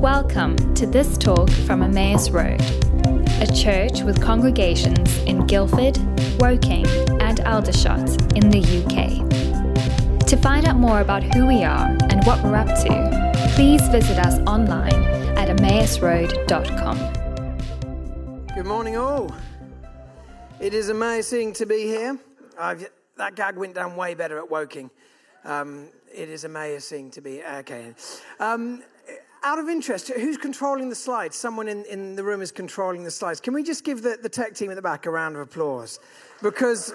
Welcome to this talk from Emmaus Road, a church with congregations in Guildford, Woking and Aldershot in the UK. To find out more about who we are and what we're up to, please visit us online at emmausroad.com. Good morning all. It is amazing to be here. That gag went down way better at Woking. It is amazing to be... Okay. Out of interest, who's controlling the slides? Someone in the room is controlling the slides. Can we just give the tech team at the back a round of applause? Because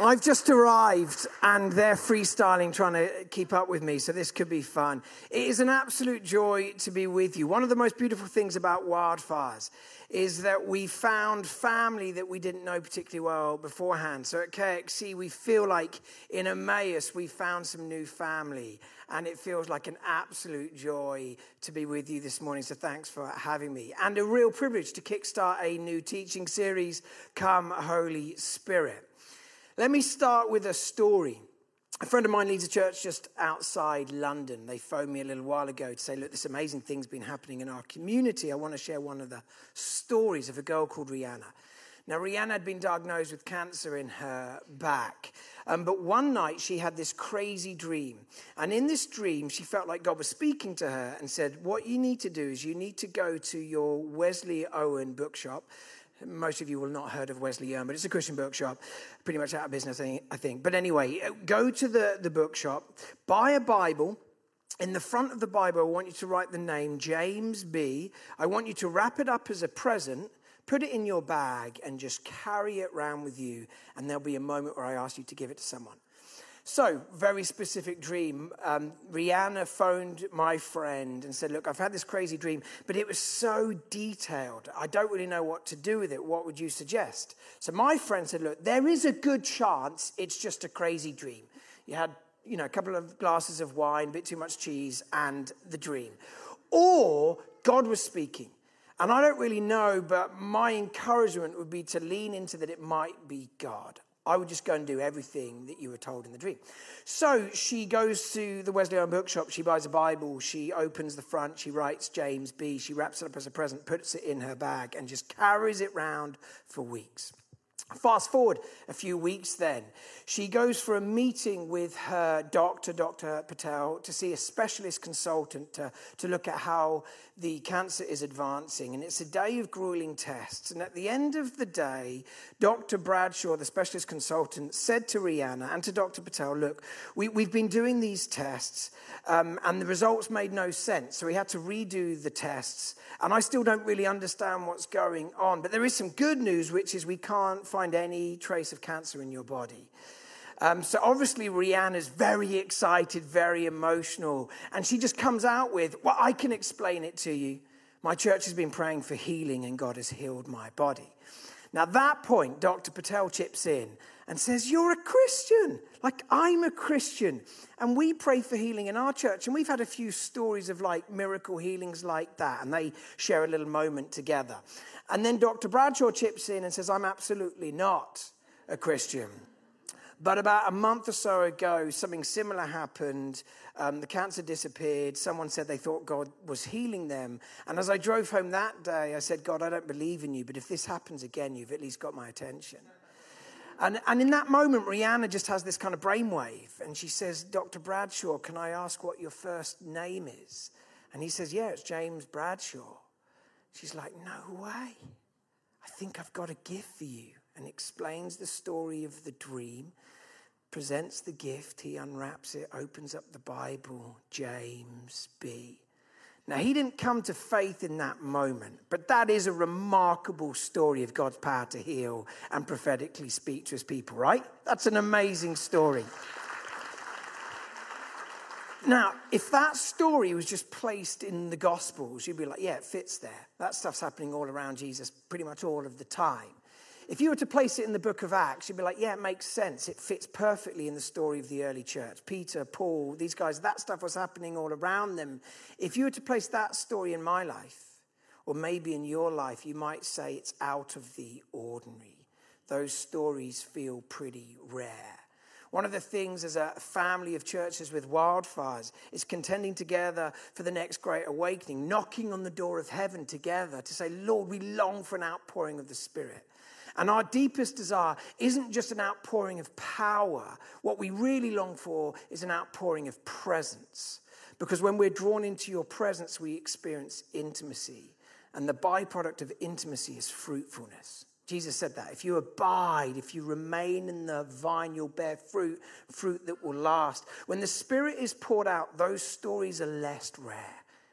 I've just arrived and they're freestyling, trying to keep up with me, so this could be fun. It is an absolute joy to be with you. One of the most beautiful things about Wildfires is that we found family that we didn't know particularly well beforehand. So at KXC, we feel like in Emmaus, we found some new family. And it feels like an absolute joy to be with you this morning. So thanks for having me. And a real privilege to kickstart a new teaching series, Come Holy Spirit. Let me start with a story. A friend of mine leads a church just outside London. They phoned me a little while ago to say, look, this amazing thing's been happening in our community. I want to share one of the stories of a girl called Rihanna. Now, Rihanna had been diagnosed with cancer in her back. But one night, she had this crazy dream. And in this dream, she felt like God was speaking to her and said, what you need to do is you need to go to your Wesley Owen bookshop. Most of you will not have heard of Wesley Yearn, but it's a Christian bookshop. Pretty much out of business, I think. But anyway, go to the bookshop, buy a Bible. In the front of the Bible, I want you to write the name James B. I want you to wrap it up as a present. Put it in your bag and just carry it around with you. And there'll be a moment where I ask you to give it to someone. So, very specific dream. Rihanna phoned my friend and said, look, I've had this crazy dream, but it was so detailed. I don't really know what to do with it. What would you suggest? So my friend said, look, there is a good chance it's just a crazy dream. You had, a couple of glasses of wine, a bit too much cheese, and the dream. Or God was speaking. And I don't really know, but my encouragement would be to lean into that it might be God. I would just go and do everything that you were told in the dream. So she goes to the Wesley Owen bookshop. She buys a Bible. She opens the front. She writes James B. She wraps it up as a present, puts it in her bag, and just carries it round for weeks. Fast forward a few weeks then. She goes for a meeting with her doctor, Dr. Patel, to see a specialist consultant to look at how the cancer is advancing. And it's a day of grueling tests. And at the end of the day, Dr. Bradshaw, the specialist consultant, said to Rihanna and to Dr. Patel, look, we've been doing these tests and the results made no sense. So we had to redo the tests. And I still don't really understand what's going on. But there is some good news, which is we can't find any trace of cancer in your body. So obviously Rihanna's very excited, very emotional, and she just comes out with, well, I can explain it to you. My church has been praying for healing and God has healed my body. Now at that point, Dr. Patel chips in and says, you're a Christian. Like, I'm a Christian. And we pray for healing in our church. And we've had a few stories of, miracle healings like that. And they share a little moment together. And then Dr. Bradshaw chips in and says, I'm absolutely not a Christian. But about a month or so ago, something similar happened. The cancer disappeared. Someone said they thought God was healing them. And as I drove home that day, I said, God, I don't believe in you. But if this happens again, you've at least got my attention. And in that moment, Rihanna just has this kind of brainwave. And she says, Dr. Bradshaw, can I ask what your first name is? And he says, yeah, it's James Bradshaw. She's like, no way. I think I've got a gift for you. And explains the story of the dream, presents the gift. He unwraps it, opens up the Bible, James B. Now, he didn't come to faith in that moment, but that is a remarkable story of God's power to heal and prophetically speak to his people, right? That's an amazing story. Now, if that story was just placed in the Gospels, you'd be like, yeah, it fits there. That stuff's happening all around Jesus pretty much all of the time. If you were to place it in the book of Acts, you'd be like, yeah, it makes sense. It fits perfectly in the story of the early church. Peter, Paul, these guys, that stuff was happening all around them. If you were to place that story in my life, or maybe in your life, you might say it's out of the ordinary. Those stories feel pretty rare. One of the things as a family of churches with wildfires is contending together for the next great awakening, knocking on the door of heaven together to say, Lord, we long for an outpouring of the Spirit. And our deepest desire isn't just an outpouring of power. What we really long for is an outpouring of presence. Because when we're drawn into your presence, we experience intimacy. And the byproduct of intimacy is fruitfulness. Jesus said that. If you abide, if you remain in the vine, you'll bear fruit, fruit that will last. When the Spirit is poured out, those stories are less rare.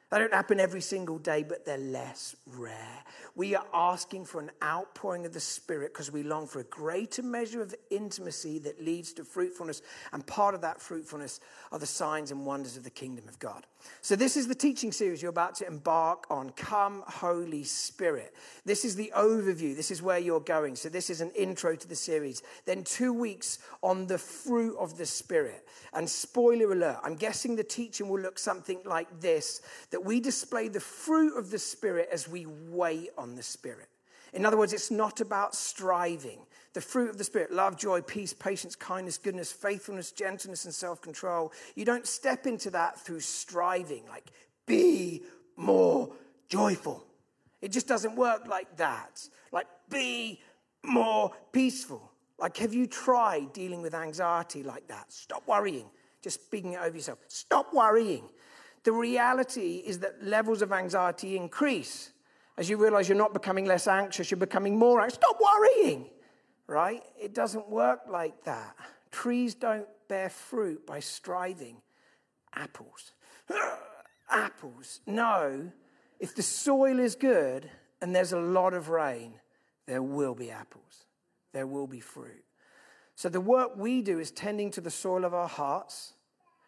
They don't happen every single day, but they're less rare. We are asking for an outpouring of the Spirit because we long for a greater measure of intimacy that leads to fruitfulness. And part of that fruitfulness are the signs and wonders of the kingdom of God. So this is the teaching series you're about to embark on. Come, Holy Spirit. This is the overview. This is where you're going. So this is an intro to the series. Then 2 weeks on the fruit of the Spirit. And spoiler alert, I'm guessing the teaching will look something like this, that we display the fruit of the Spirit as we wait on the Spirit. In other words, it's not about striving. The fruit of the Spirit, love, joy, peace, patience, kindness, goodness, faithfulness, gentleness, and self-control. You don't step into that through striving, like be more joyful. It just doesn't work like that. Like be more peaceful. Like have you tried dealing with anxiety like that? Stop worrying. Just speaking it over yourself. Stop worrying. The reality is that levels of anxiety increase. As you realize you're not becoming less anxious, you're becoming more anxious. Stop worrying, right? It doesn't work like that. Trees don't bear fruit by striving. Apples. No, if the soil is good and there's a lot of rain, there will be apples. There will be fruit. So the work we do is tending to the soil of our hearts.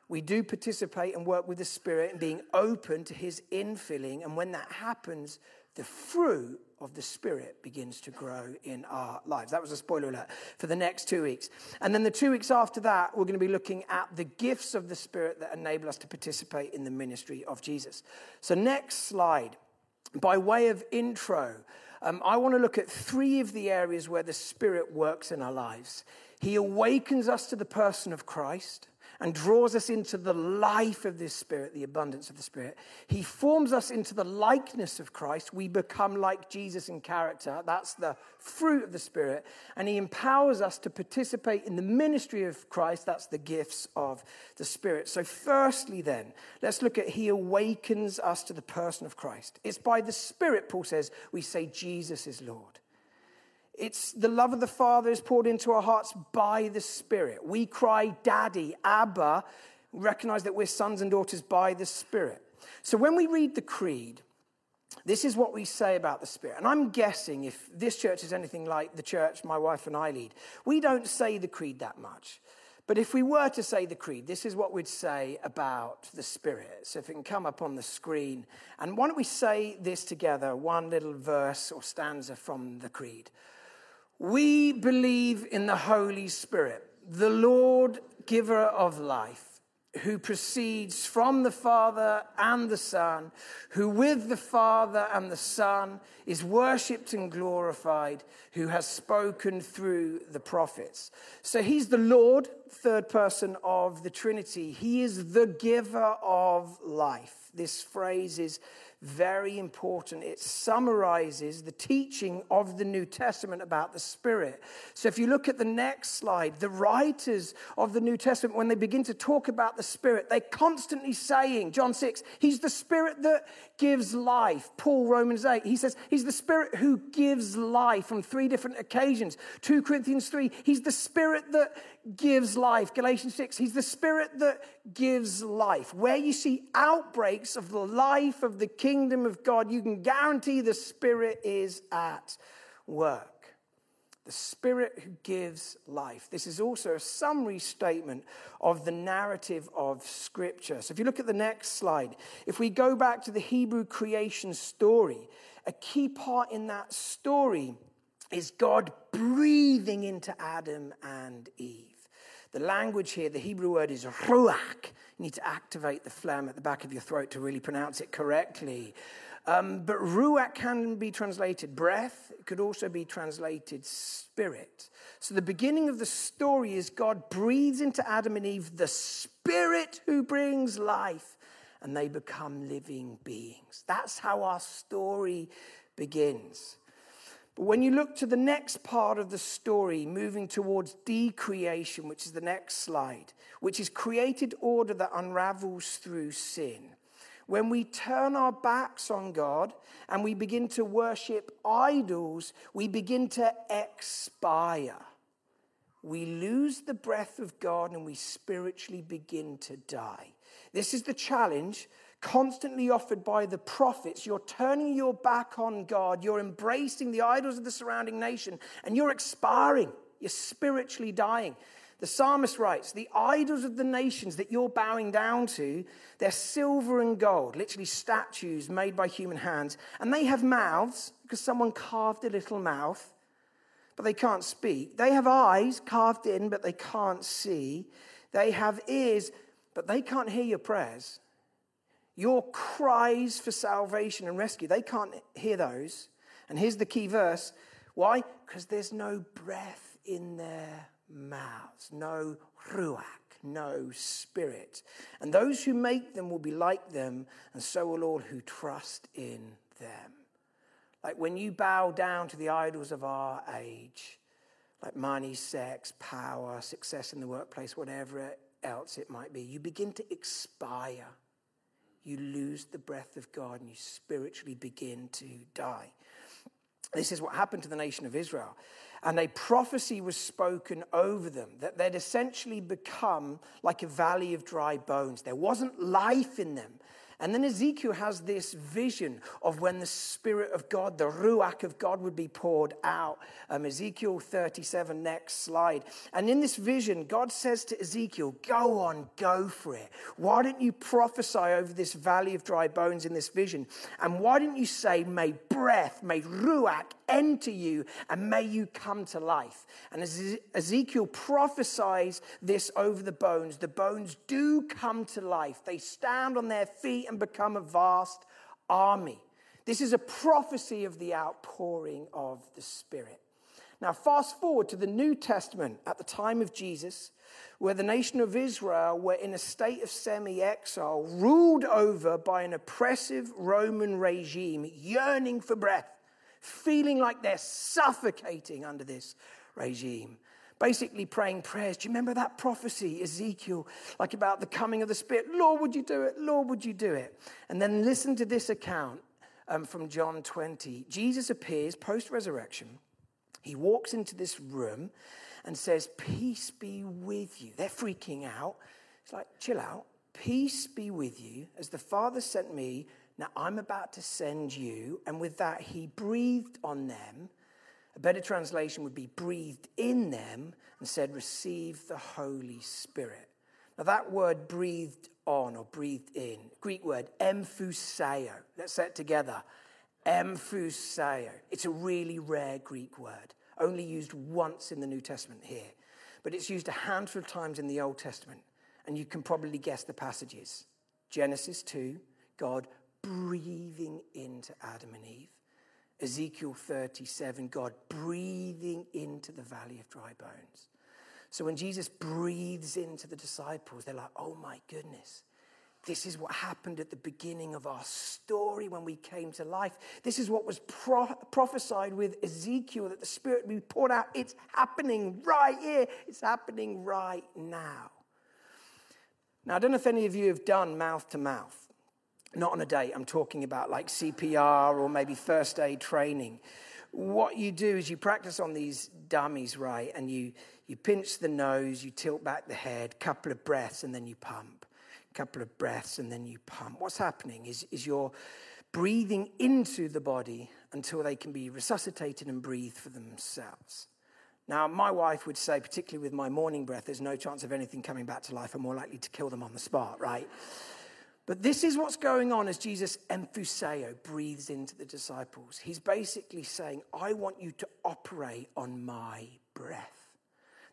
We do participate and work with the Spirit and being open to his infilling. And when that happens, the fruit of the Spirit begins to grow in our lives. That was a spoiler alert for the next 2 weeks. And then the 2 weeks after that, we're going to be looking at the gifts of the Spirit that enable us to participate in the ministry of Jesus. So next slide. By way of intro, I want to look at three of the areas where the Spirit works in our lives. He awakens us to the person of Christ and draws us into the life of this Spirit, the abundance of the Spirit. He forms us into the likeness of Christ. We become like Jesus in character. That's the fruit of the Spirit. And he empowers us to participate in the ministry of Christ. That's the gifts of the Spirit. So firstly then, let's look at he awakens us to the person of Christ. It's by the Spirit, Paul says, we say Jesus is Lord. It's the love of the Father is poured into our hearts by the Spirit. We cry, Daddy, Abba, recognize that we're sons and daughters by the Spirit. So when we read the creed, this is what we say about the Spirit. And I'm guessing if this church is anything like the church my wife and I lead, we don't say the creed that much. But if we were to say the creed, this is what we'd say about the Spirit. So if it can come up on the screen. And why don't we say this together, one little verse or stanza from the creed. We believe in the Holy Spirit, the Lord, giver of life, who proceeds from the Father and the Son, who with the Father and the Son is worshipped and glorified, who has spoken through the prophets. So he's the Lord, third person of the Trinity. He is the giver of life. This phrase is very important. It summarizes the teaching of the New Testament about the Spirit. So if you look at the next slide, the writers of the New Testament, when they begin to talk about the Spirit, they're constantly saying, John 6, he's the Spirit that gives life. Paul, Romans 8, he says, he's the Spirit who gives life on three different occasions. 2 Corinthians 3, he's the Spirit that gives life. Galatians 6, he's the Spirit that gives life. Where you see outbreaks of the life of the kingdom of God, you can guarantee the Spirit is at work. The Spirit who gives life. This is also a summary statement of the narrative of Scripture. So if you look at the next slide, if we go back to the Hebrew creation story, a key part in that story is God breathing into Adam and Eve. The language here, the Hebrew word is ruach. You need to activate the phlegm at the back of your throat to really pronounce it correctly. But ruach can be translated breath. It could also be translated spirit. So the beginning of the story is God breathes into Adam and Eve the spirit who brings life, and they become living beings. That's how our story begins. But when you look to the next part of the story, moving towards decreation, which is the next slide, which is created order that unravels through sin. When we turn our backs on God and we begin to worship idols, we begin to expire. We lose the breath of God and we spiritually begin to die. This is the challenge constantly offered by the prophets. You're turning your back on God. You're embracing the idols of the surrounding nation and you're expiring. You're spiritually dying. The psalmist writes, the idols of the nations that you're bowing down to, they're silver and gold, literally statues made by human hands. And they have mouths, because someone carved a little mouth, but they can't speak. They have eyes carved in, but they can't see. They have ears, but they can't hear your prayers. Your cries for salvation and rescue, they can't hear those. And here's the key verse. Why? Because there's no breath in their mouths, no ruach, no spirit. And those who make them will be like them, and so will all who trust in them. Like when you bow down to the idols of our age, like money, sex, power, success in the workplace, whatever else it might be, you begin to expire. You lose the breath of God and you spiritually begin to die. This is what happened to the nation of Israel. And a prophecy was spoken over them that they'd essentially become like a valley of dry bones. There wasn't life in them. And then Ezekiel has this vision of when the Spirit of God, the Ruach of God, would be poured out. Ezekiel 37, next slide. And in this vision, God says to Ezekiel, go on, go for it. Why don't you prophesy over this valley of dry bones in this vision? And why don't you say, may breath, may Ruach enter you, and may you come to life. And as Ezekiel prophesies this over the bones do come to life. They stand on their feet and become a vast army. This is a prophecy of the outpouring of the Spirit. Now, fast forward to the New Testament at the time of Jesus, where the nation of Israel were in a state of semi-exile, ruled over by an oppressive Roman regime, yearning for breath, feeling like they're suffocating under this regime. Basically praying prayers. Do you remember that prophecy, Ezekiel, like about the coming of the Spirit? Lord, would you do it? Lord, would you do it? And then listen to this account from John 20. Jesus appears post-resurrection. He walks into this room and says, peace be with you. They're freaking out. It's like, chill out. Peace be with you. As the Father sent me, now I'm about to send you. And with that, he breathed on them. A better translation would be breathed in them and said, receive the Holy Spirit. Now that word breathed on or breathed in, Greek word emphuseo. Let's say it together. Emphuseo. It's a really rare Greek word, only used once in the New Testament here. But it's used a handful of times in the Old Testament. And you can probably guess the passages. Genesis 2, God breathing into Adam and Eve. Ezekiel 37, God breathing into the valley of dry bones. So when Jesus breathes into the disciples, they're like, oh my goodness, this is what happened at the beginning of our story when we came to life. This is what was prophesied with Ezekiel, that the Spirit would be poured out. It's happening right here. It's happening right now. Now, I don't know if any of you have done mouth to mouth. Not on a date, I'm talking about like CPR or maybe first aid training. What you do is you practice on these dummies, right? And you pinch the nose, you tilt back the head, couple of breaths, and then you pump. Couple of breaths, and then you pump. What's happening is you're breathing into the body until they can be resuscitated and breathe for themselves. Now, my wife would say, particularly with my morning breath, there's no chance of anything coming back to life. I'm more likely to kill them on the spot, right? But this is what's going on as Jesus emphuseo breathes into the disciples. He's basically saying, I want you to operate on my breath.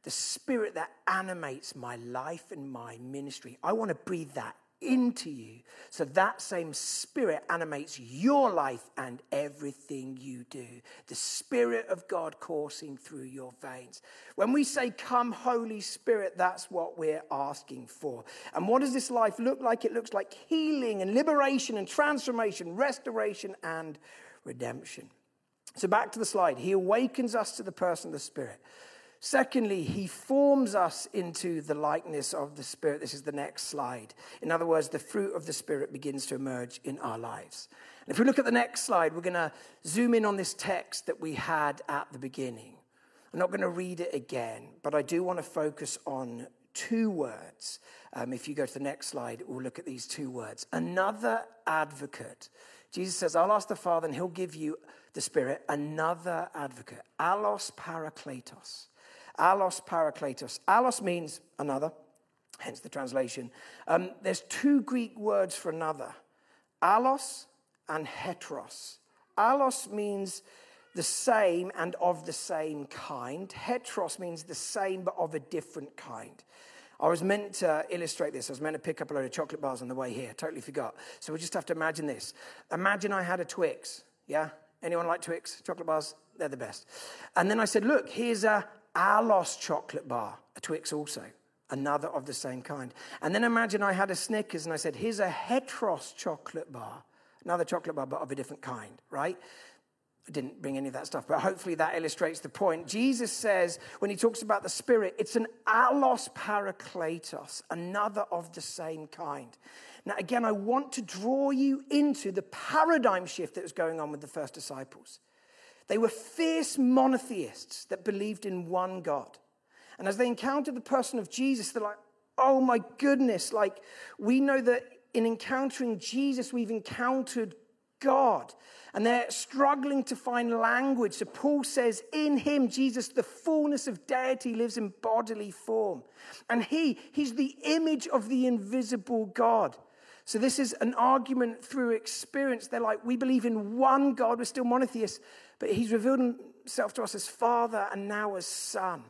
The Spirit that animates my life and my ministry. I want to breathe that into you, so that same Spirit animates your life and everything you do. The Spirit of God coursing through your veins. When we say, come Holy Spirit, that's what we're asking for. And what does this life look like? It looks like healing and liberation and transformation, restoration and redemption. So back to the slide. He awakens us to the person of the Spirit. Secondly, he forms us into the likeness of the Spirit. This is the next slide. In other words, the fruit of the Spirit begins to emerge in our lives. And if we look at the next slide, we're going to zoom in on this text that we had at the beginning. I'm not going to read it again, but I do want to focus on two words. If you go to the next slide, we'll look at these two words. Another advocate. Jesus says, I'll ask the Father and he'll give you the Spirit, another advocate. Allos parakletos. Allos parakletos. Allos means another, hence the translation. There's two Greek words for another, allos and heteros. Allos means the same and of the same kind. Heteros means the same but of a different kind. I was meant to illustrate this. I was meant to pick up a load of chocolate bars on the way here. Totally forgot. So we just have to imagine this. Imagine I had a Twix, yeah? Anyone like Twix? Chocolate bars? They're the best. And then I said, look, here's a Allos chocolate bar, a Twix also, another of the same kind. And then imagine I had a Snickers and I said, here's a heteros chocolate bar, another chocolate bar, but of a different kind, right? I didn't bring any of that stuff, but hopefully that illustrates the point. Jesus says, when he talks about the Spirit, it's an allos parakletos, another of the same kind. Now, again, I want to draw you into the paradigm shift that was going on with the first disciples. They were fierce monotheists that believed in one God. And as they encountered the person of Jesus, they're like, oh my goodness, like we know that in encountering Jesus, we've encountered God. And they're struggling to find language. So Paul says, in him, Jesus, the fullness of deity lives in bodily form. And he's the image of the invisible God. So this is an argument through experience. They're like, we believe in one God, we're still monotheists, but he's revealed himself to us as Father and now as Son.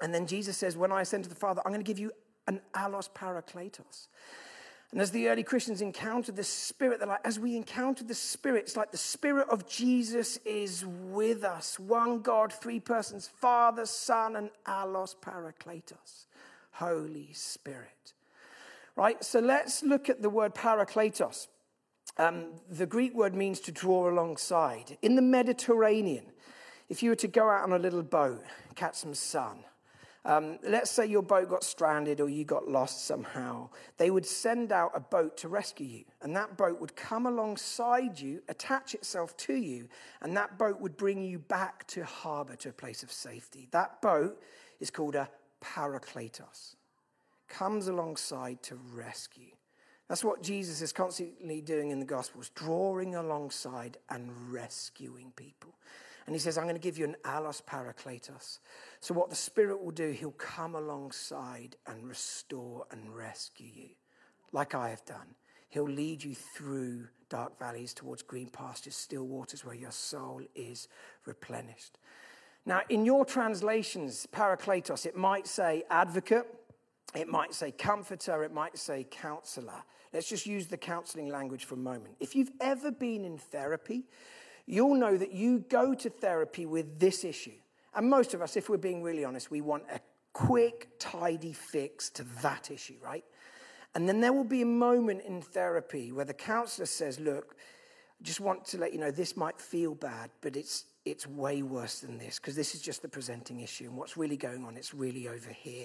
And then Jesus says, when I ascend to the Father, I'm going to give you an allos parakletos. And as the early Christians encountered the Spirit, they're like, as we encounter the Spirit, it's like the Spirit of Jesus is with us. One God, three persons, Father, Son, and allos parakletos, Holy Spirit. Right, so let's look at the word parakletos. The Greek word means to draw alongside. In the Mediterranean, if you were to go out on a little boat, catch some sun, let's say your boat got stranded or you got lost somehow, they would send out a boat to rescue you. And that boat would come alongside you, attach itself to you, and that boat would bring you back to harbour, to a place of safety. That boat is called a parakletos. Comes alongside to rescue. That's what Jesus is constantly doing in the Gospels, drawing alongside and rescuing people. And he says, I'm going to give you an allos parakletos. So what the Spirit will do, he'll come alongside and restore and rescue you, like I have done. He'll lead you through dark valleys towards green pastures, still waters where your soul is replenished. Now, in your translations, parakletos, it might say advocate, it might say comforter, it might say counselor. Let's just use the counseling language for a moment. If you've ever been in therapy, you'll know that you go to therapy with this issue. And most of us, if we're being really honest, we want a quick, tidy fix to that issue, right? And then there will be a moment in therapy where the counselor says, look, I just want to let you know this might feel bad, but it's way worse than this, because this is just the presenting issue, and what's really going on, it's really over here,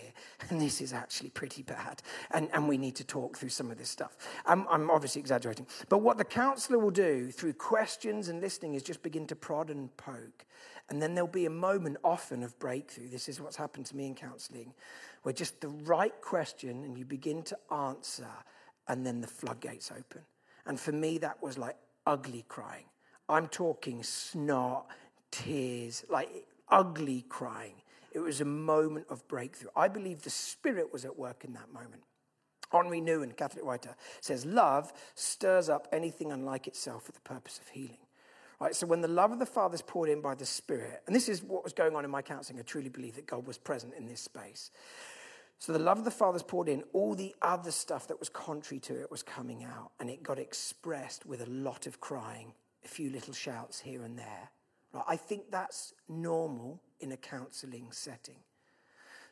and this is actually pretty bad, and we need to talk through some of this stuff. I'm obviously exaggerating, but what the counsellor will do through questions and listening is just begin to prod and poke, and then there'll be a moment often of breakthrough. This is what's happened to me in counselling, where just the right question, and you begin to answer, and then the floodgates open. And for me, that was like ugly crying. I'm talking snot, tears, like ugly crying. It was a moment of breakthrough. I believe the Spirit was at work in that moment. Henri Nouwen, Catholic writer, says, love stirs up anything unlike itself for the purpose of healing. Right, so when the love of the Father is poured in by the Spirit, and this is what was going on in my counseling, I truly believe that God was present in this space. So the love of the Father's poured in. All the other stuff that was contrary to it was coming out, and it got expressed with a lot of crying, a few little shouts here and there. Right? I think that's normal in a counselling setting.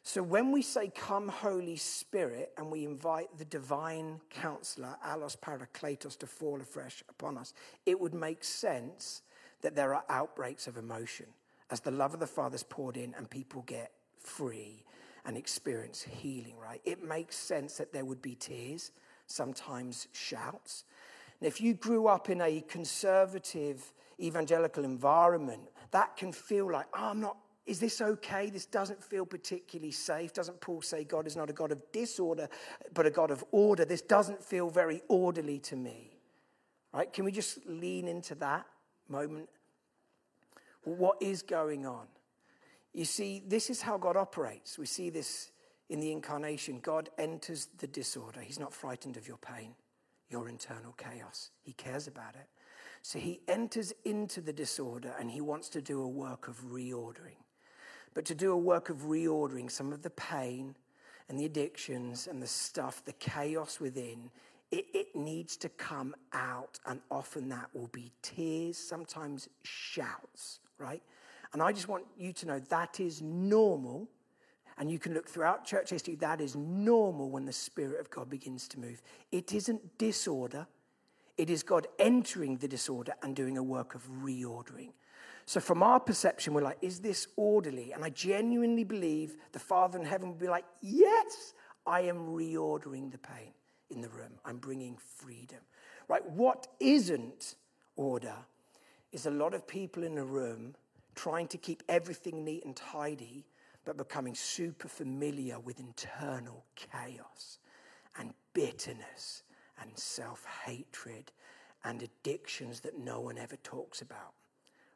So when we say, come Holy Spirit, and we invite the divine counselor, Allos Parakletos, to fall afresh upon us, it would make sense that there are outbreaks of emotion as the love of the Father's poured in and people get free and experience healing, right? It makes sense that there would be tears, sometimes shouts. And if you grew up in a conservative evangelical environment, that can feel like, oh, I'm not, is this okay? This doesn't feel particularly safe. Doesn't Paul say God is not a God of disorder, but a God of order? This doesn't feel very orderly to me, right? Can we just lean into that moment? What is going on? You see, this is how God operates. We see this in the incarnation. God enters the disorder. He's not frightened of your pain, your internal chaos. He cares about it. So he enters into the disorder and he wants to do a work of reordering. But to do a work of reordering, some of the pain and the addictions and the stuff, the chaos within, it needs to come out, and often that will be tears, sometimes shouts, right? And I just want you to know that is normal, and you can look throughout church history, that is normal when the Spirit of God begins to move. It isn't disorder. It is God entering the disorder and doing a work of reordering. So from our perception, we're like, is this orderly? And I genuinely believe the Father in heaven will be like, yes, I am reordering the pain in the room. I'm bringing freedom, right? What isn't order is a lot of people in a room trying to keep everything neat and tidy, but becoming super familiar with internal chaos and bitterness and self-hatred and addictions that no one ever talks about,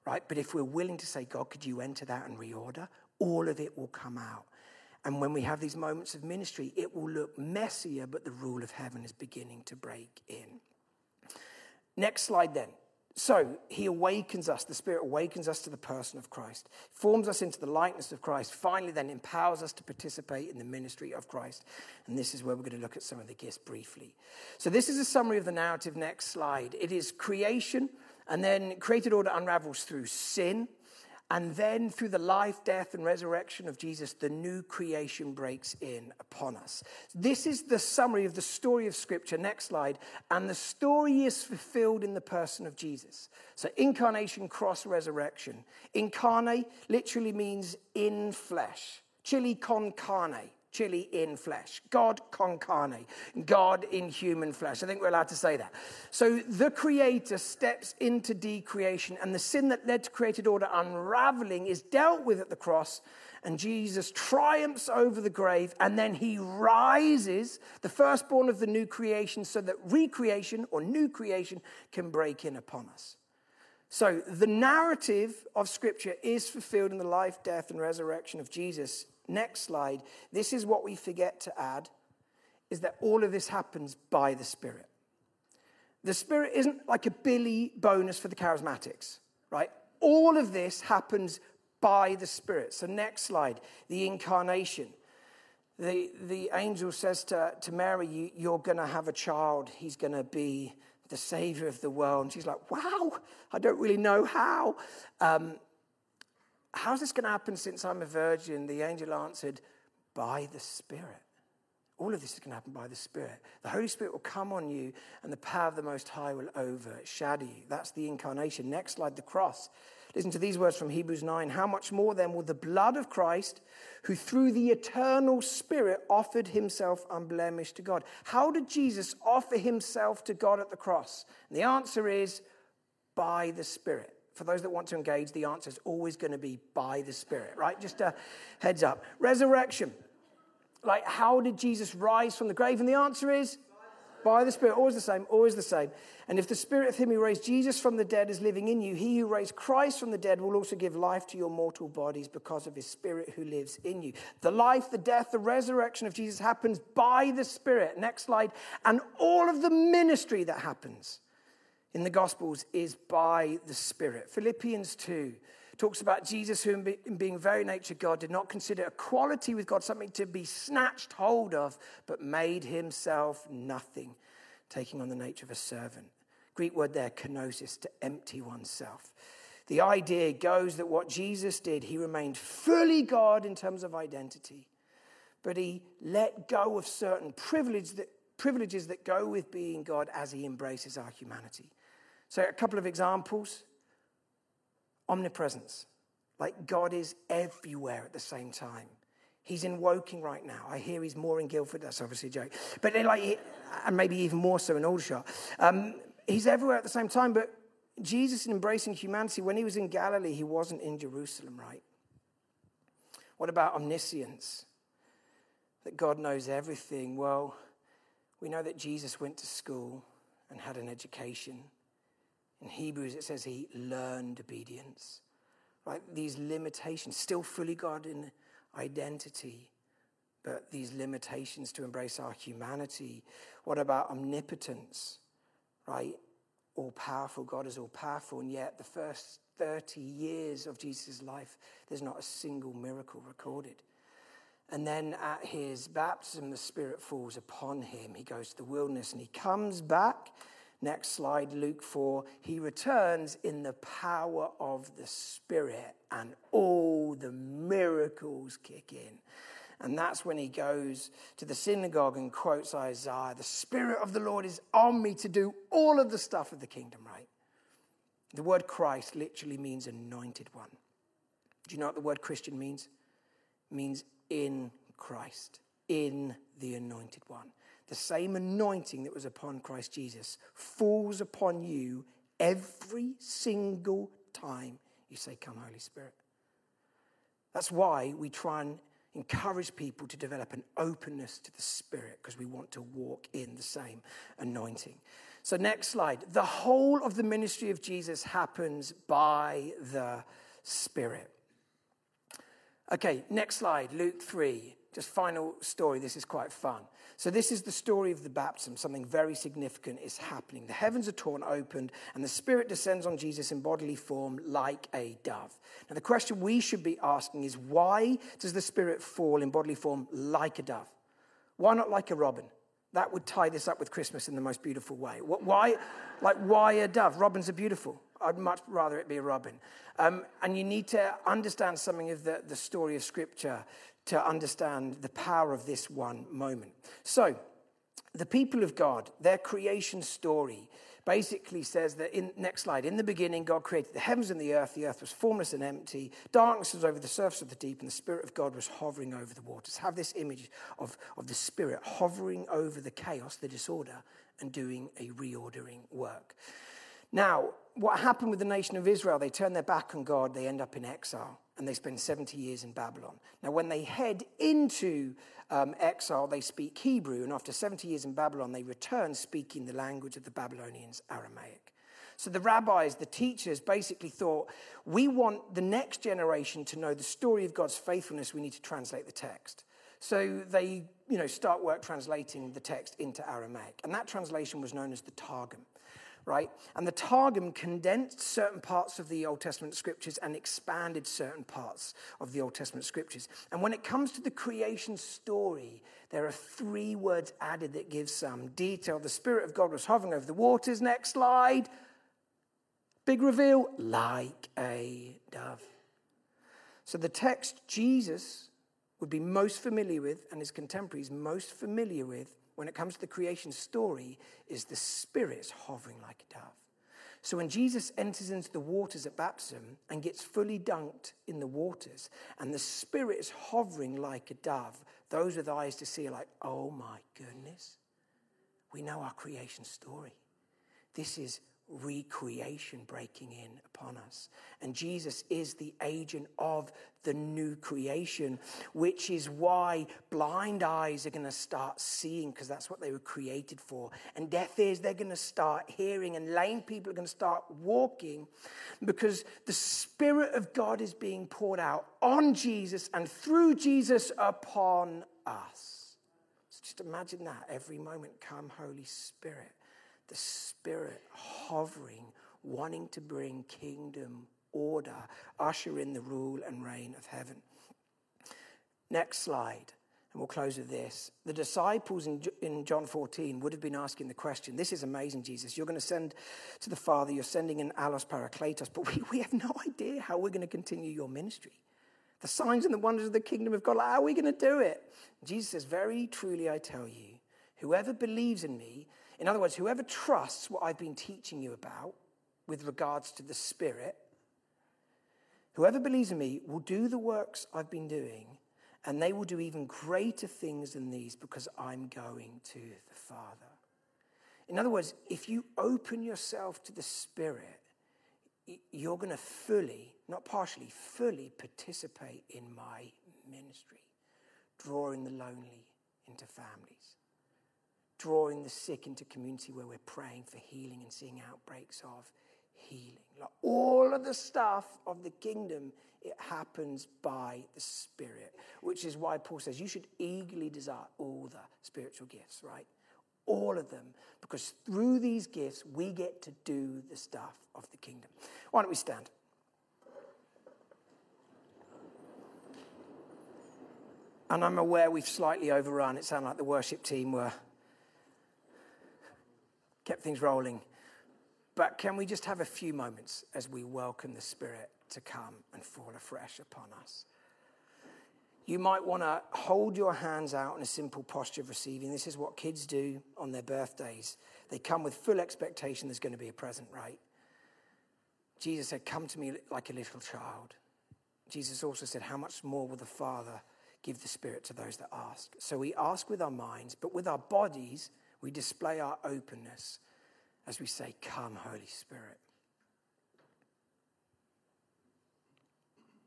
right? But if we're willing to say, God, could you enter that and reorder, all of it will come out. And when we have these moments of ministry, it will look messier, but the rule of heaven is beginning to break in. Next slide then. So he awakens us, the Spirit awakens us to the person of Christ, forms us into the likeness of Christ, finally then empowers us to participate in the ministry of Christ. And this is where we're going to look at some of the gifts briefly. So this is a summary of the narrative. Next slide. It is creation, and then created order unravels through sin. And then through the life, death, and resurrection of Jesus, the new creation breaks in upon us. This is the summary of the story of Scripture. Next slide. And the story is fulfilled in the person of Jesus. So incarnation, cross, resurrection. Incarnate literally means in flesh. Chili con carne. Chili in flesh. God con carne. God in human flesh. I think we're allowed to say that. So the Creator steps into decreation, and the sin that led to created order unraveling is dealt with at the cross, and Jesus triumphs over the grave, and then he rises, the firstborn of the new creation, so that recreation or new creation can break in upon us. So the narrative of Scripture is fulfilled in the life, death, and resurrection of Jesus. Next slide. This is what we forget to add, is that all of this happens by the Spirit. The Spirit isn't like a Billy bonus for the charismatics, right? All of this happens by the Spirit. So next slide, the incarnation. The angel says to Mary, you're going to have a child. He's going to be the Savior of the world. And she's like, wow, I don't really know how. How's this going to happen since I'm a virgin? The angel answered, by the Spirit. All of this is going to happen by the Spirit. The Holy Spirit will come on you, and the power of the Most High will overshadow you. That's the incarnation. Next slide, the cross. Listen to these words from Hebrews 9. How much more then will the blood of Christ, who through the eternal Spirit offered himself unblemished to God? How did Jesus offer himself to God at the cross? And the answer is by the Spirit. For those that want to engage, the answer is always going to be by the Spirit, right? Just a heads up. Resurrection. Like, how did Jesus rise from the grave? And the answer is by the Spirit. Always the same, always the same. And if the Spirit of him who raised Jesus from the dead is living in you, he who raised Christ from the dead will also give life to your mortal bodies because of his Spirit who lives in you. The life, the death, the resurrection of Jesus happens by the Spirit. Next slide. And all of the ministry that happens in the Gospels is by the Spirit. Philippians 2 talks about Jesus, who in being very nature God, did not consider equality with God something to be snatched hold of, but made himself nothing, taking on the nature of a servant. Greek word there, kenosis, to empty oneself. The idea goes that what Jesus did, he remained fully God in terms of identity, but he let go of certain privileges that go with being God as he embraces our humanity. So a couple of examples. Omnipresence, like God is everywhere at the same time. He's in Woking right now. I hear he's more in Guildford. That's obviously a joke. But and maybe even more so in Aldershot. He's everywhere at the same time, but Jesus, in embracing humanity, when he was in Galilee, he wasn't in Jerusalem, right? What about omniscience? That God knows everything. Well, we know that Jesus went to school and had an education. In Hebrews, it says he learned obedience, right? These limitations, still fully God in identity, but these limitations to embrace our humanity. What about omnipotence, right? All-powerful, God is all-powerful, and yet the first 30 years of Jesus' life, there's not a single miracle recorded. And then at his baptism, the Spirit falls upon him. He goes to the wilderness, and he comes back. Next slide, Luke 4. He returns in the power of the Spirit, and all the miracles kick in. And that's when he goes to the synagogue and quotes Isaiah, the Spirit of the Lord is on me to do all of the stuff of the kingdom, right? The word Christ literally means anointed one. Do you know what the word Christian means? It means in Christ, in the anointed one. The same anointing that was upon Christ Jesus falls upon you every single time you say, come, Holy Spirit. That's why we try and encourage people to develop an openness to the Spirit, because we want to walk in the same anointing. So next slide. The whole of the ministry of Jesus happens by the Spirit. Okay, next slide, Luke 3. Just final story, this is quite fun. So this is the story of the baptism. Something very significant is happening. The heavens are torn open, and the Spirit descends on Jesus in bodily form like a dove. Now the question we should be asking is, why does the Spirit fall in bodily form like a dove? Why not like a robin? That would tie this up with Christmas in the most beautiful way. Why, why a dove? Robins are beautiful. I'd much rather it be a robin. And you need to understand something of the story of Scripture to understand the power of this one moment. So, the people of God, their creation story basically says that, next slide, in the beginning God created the heavens and the earth was formless and empty, darkness was over the surface of the deep, and the Spirit of God was hovering over the waters. Have this image of the Spirit hovering over the chaos, the disorder, and doing a reordering work. Now, what happened with the nation of Israel, they turned their back on God, they end up in exile, and they spend 70 years in Babylon. Now, when they head into exile, they speak Hebrew, and after 70 years in Babylon, they return speaking the language of the Babylonians, Aramaic. So the rabbis, the teachers, basically thought, we want the next generation to know the story of God's faithfulness, we need to translate the text. So they, start work translating the text into Aramaic, and that translation was known as the Targum. Right? And the Targum condensed certain parts of the Old Testament scriptures and expanded certain parts of the Old Testament scriptures. And when it comes to the creation story, there are three words added that give some detail. The Spirit of God was hovering over the waters. Next slide. Big reveal, like a dove. So the text Jesus would be most familiar with, and his contemporaries most familiar with, when it comes to the creation story, is the Spirit's hovering like a dove. So when Jesus enters into the waters at baptism and gets fully dunked in the waters, and the Spirit is hovering like a dove, those with eyes to see are like, oh my goodness, we know our creation story. This is recreation breaking in upon us. And Jesus is the agent of the new creation, which is why blind eyes are going to start seeing, because that's what they were created for. And deaf ears, they're going to start hearing, and lame people are going to start walking, because the Spirit of God is being poured out on Jesus and through Jesus upon us. So just imagine that every moment. Come, Holy Spirit. The Spirit hovering, wanting to bring kingdom order, usher in the rule and reign of heaven. Next slide, and we'll close with this. The disciples in John 14 would have been asking the question, this is amazing, Jesus. You're going to send to the Father, you're sending an allos parakletos, but we have no idea how we're going to continue your ministry. The signs and the wonders of the kingdom of God, like, how are we going to do it? Jesus says, very truly I tell you, whoever believes in me, in other words, whoever trusts what I've been teaching you about with regards to the Spirit, whoever believes in me will do the works I've been doing, and they will do even greater things than these because I'm going to the Father. In other words, if you open yourself to the Spirit, you're going to fully, not partially, fully participate in my ministry, drawing the lonely into families, drawing the sick into community where we're praying for healing and seeing outbreaks of healing. Like all of the stuff of the kingdom, it happens by the Spirit, which is why Paul says you should eagerly desire all the spiritual gifts, right? All of them, because through these gifts, we get to do the stuff of the kingdom. Why don't we stand? And I'm aware we've slightly overrun. It sounded like the worship team were kept things rolling. But can we just have a few moments as we welcome the Spirit to come and fall afresh upon us? You might want to hold your hands out in a simple posture of receiving. This is what kids do on their birthdays. They come with full expectation there's going to be a present, right? Jesus said, come to me like a little child. Jesus also said, how much more will the Father give the Spirit to those that ask? So we ask with our minds, but with our bodies, we display our openness as we say, come, Holy Spirit.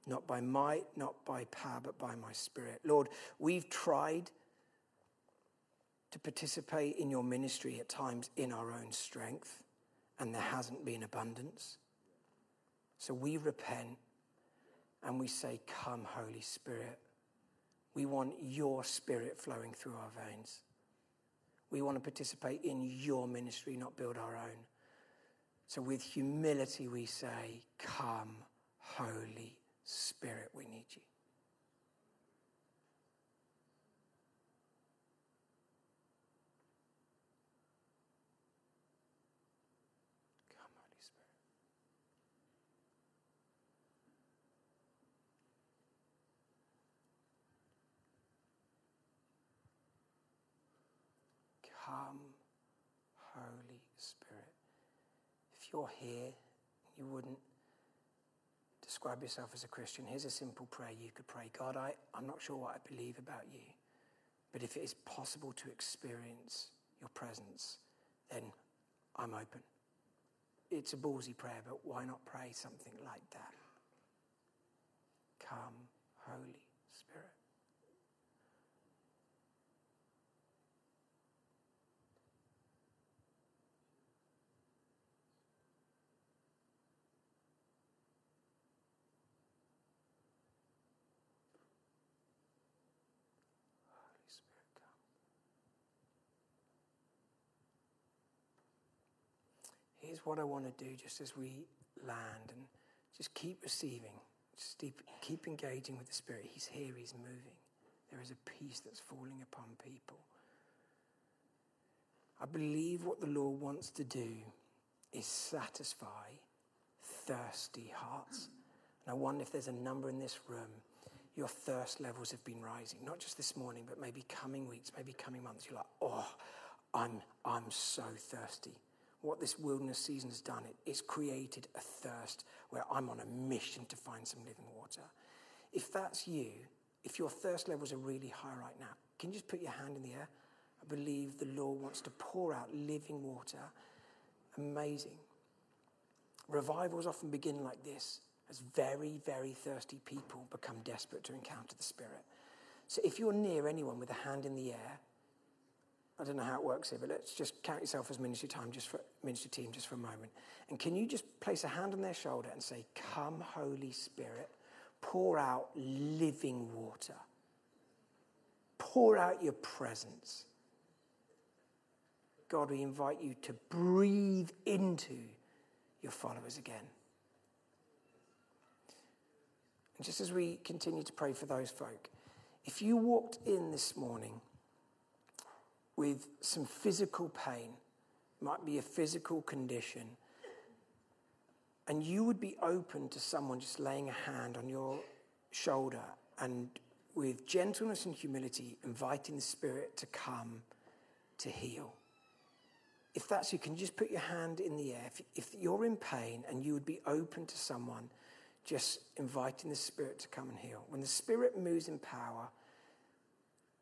Not by might, not by power, but by my Spirit. Lord, we've tried to participate in your ministry at times in our own strength, and there hasn't been abundance. So we repent and we say, come, Holy Spirit. We want your Spirit flowing through our veins. We want to participate in your ministry, not build our own. So with humility, we say, come, Holy Spirit, we need you. Come, Holy Spirit. Come, Holy Spirit. If you're here, you wouldn't describe yourself as a Christian. Here's a simple prayer you could pray. God, I'm not sure what I believe about you, but if it is possible to experience your presence, then I'm open. It's a ballsy prayer, but why not pray something like that? Come, Holy Spirit. Here's what I want to do just as we land and just keep receiving, just keep engaging with the Spirit. He's here, he's moving. There is a peace that's falling upon people. I believe what the Lord wants to do is satisfy thirsty hearts. And I wonder if there's a number in this room, your thirst levels have been rising, not just this morning, but maybe coming weeks, maybe coming months. You're like, oh, I'm so thirsty. What this wilderness season has done, it's created a thirst where I'm on a mission to find some living water. If that's you, if your thirst levels are really high right now, can you just put your hand in the air? I believe the Lord wants to pour out living water. Amazing. Revivals often begin like this, as very, very thirsty people become desperate to encounter the Spirit. So if you're near anyone with a hand in the air, I don't know how it works here, but let's just count yourself as ministry time, ministry team, just for a moment. And can you just place a hand on their shoulder and say, come, Holy Spirit, pour out living water. Pour out your presence. God, we invite you to breathe into your followers again. And just as we continue to pray for those folk, if you walked in this morning with some physical pain, might be a physical condition, and you would be open to someone just laying a hand on your shoulder and with gentleness and humility inviting the Spirit to come to heal. If that's you, can you just put your hand in the air? If you're in pain and you would be open to someone just inviting the Spirit to come and heal. When the Spirit moves in power,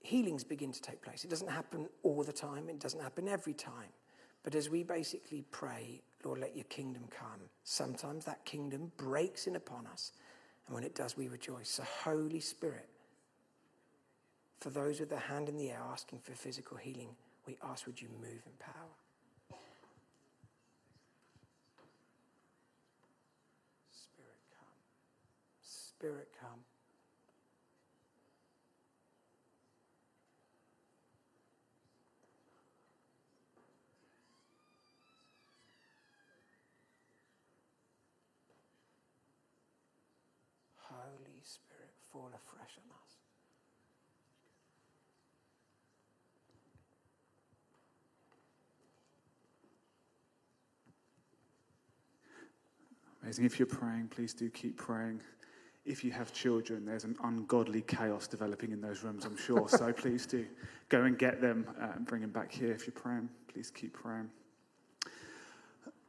healings begin to take place. It doesn't happen all the time. It doesn't happen every time. But as we basically pray, Lord, let your kingdom come. Sometimes that kingdom breaks in upon us. And when it does, we rejoice. So Holy Spirit, for those with their hand in the air asking for physical healing, we ask, would you move in power? Spirit, come. Spirit, come. Holy Spirit, fall afresh on us. Amazing. If you're praying, please do keep praying. If you have children, there's an ungodly chaos developing in those rooms, I'm sure. So please do go and get them and bring them back here. If you're praying, please keep praying.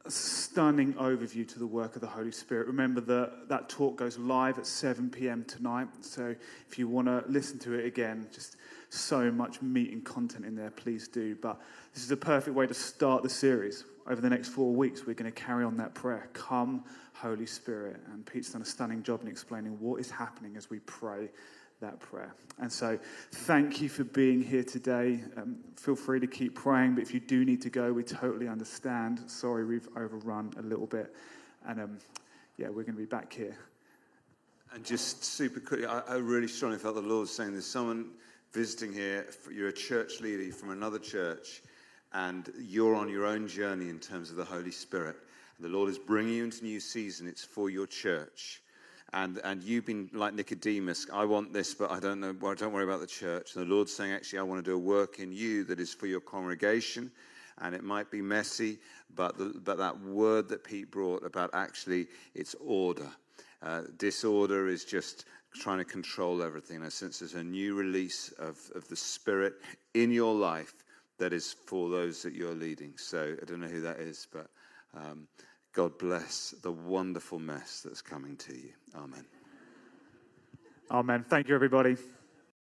A stunning overview to the work of the Holy Spirit. Remember that talk goes live at 7 p.m. tonight. So if you want to listen to it again, just so much meat and content in there, please do. But this is a perfect way to start the series. Over the next 4 weeks, we're going to carry on that prayer. Come, Holy Spirit. And Pete's done a stunning job in explaining what is happening as we pray that prayer. And so thank you for being here today. Feel free to keep praying, but if you do need to go, we totally understand. Sorry, we've overrun a little bit. And we're going to be back here. And just super quickly, I really strongly felt the Lord saying there's someone visiting here. You're a church leader from another church, and you're on your own journey in terms of the Holy Spirit. The Lord is bringing you into a new season. It's for your church. And you've been like Nicodemus, I want this, but I don't know, well, don't worry about the church. And the Lord's saying, actually, I want to do a work in you that is for your congregation. And it might be messy, but that word that Pete brought about actually it's order. Disorder is just trying to control everything. I sense there's a new release of the Spirit in your life that is for those that you're leading. So I don't know who that is, but God bless the wonderful mess that's coming to you. Amen. Amen. Thank you, everybody.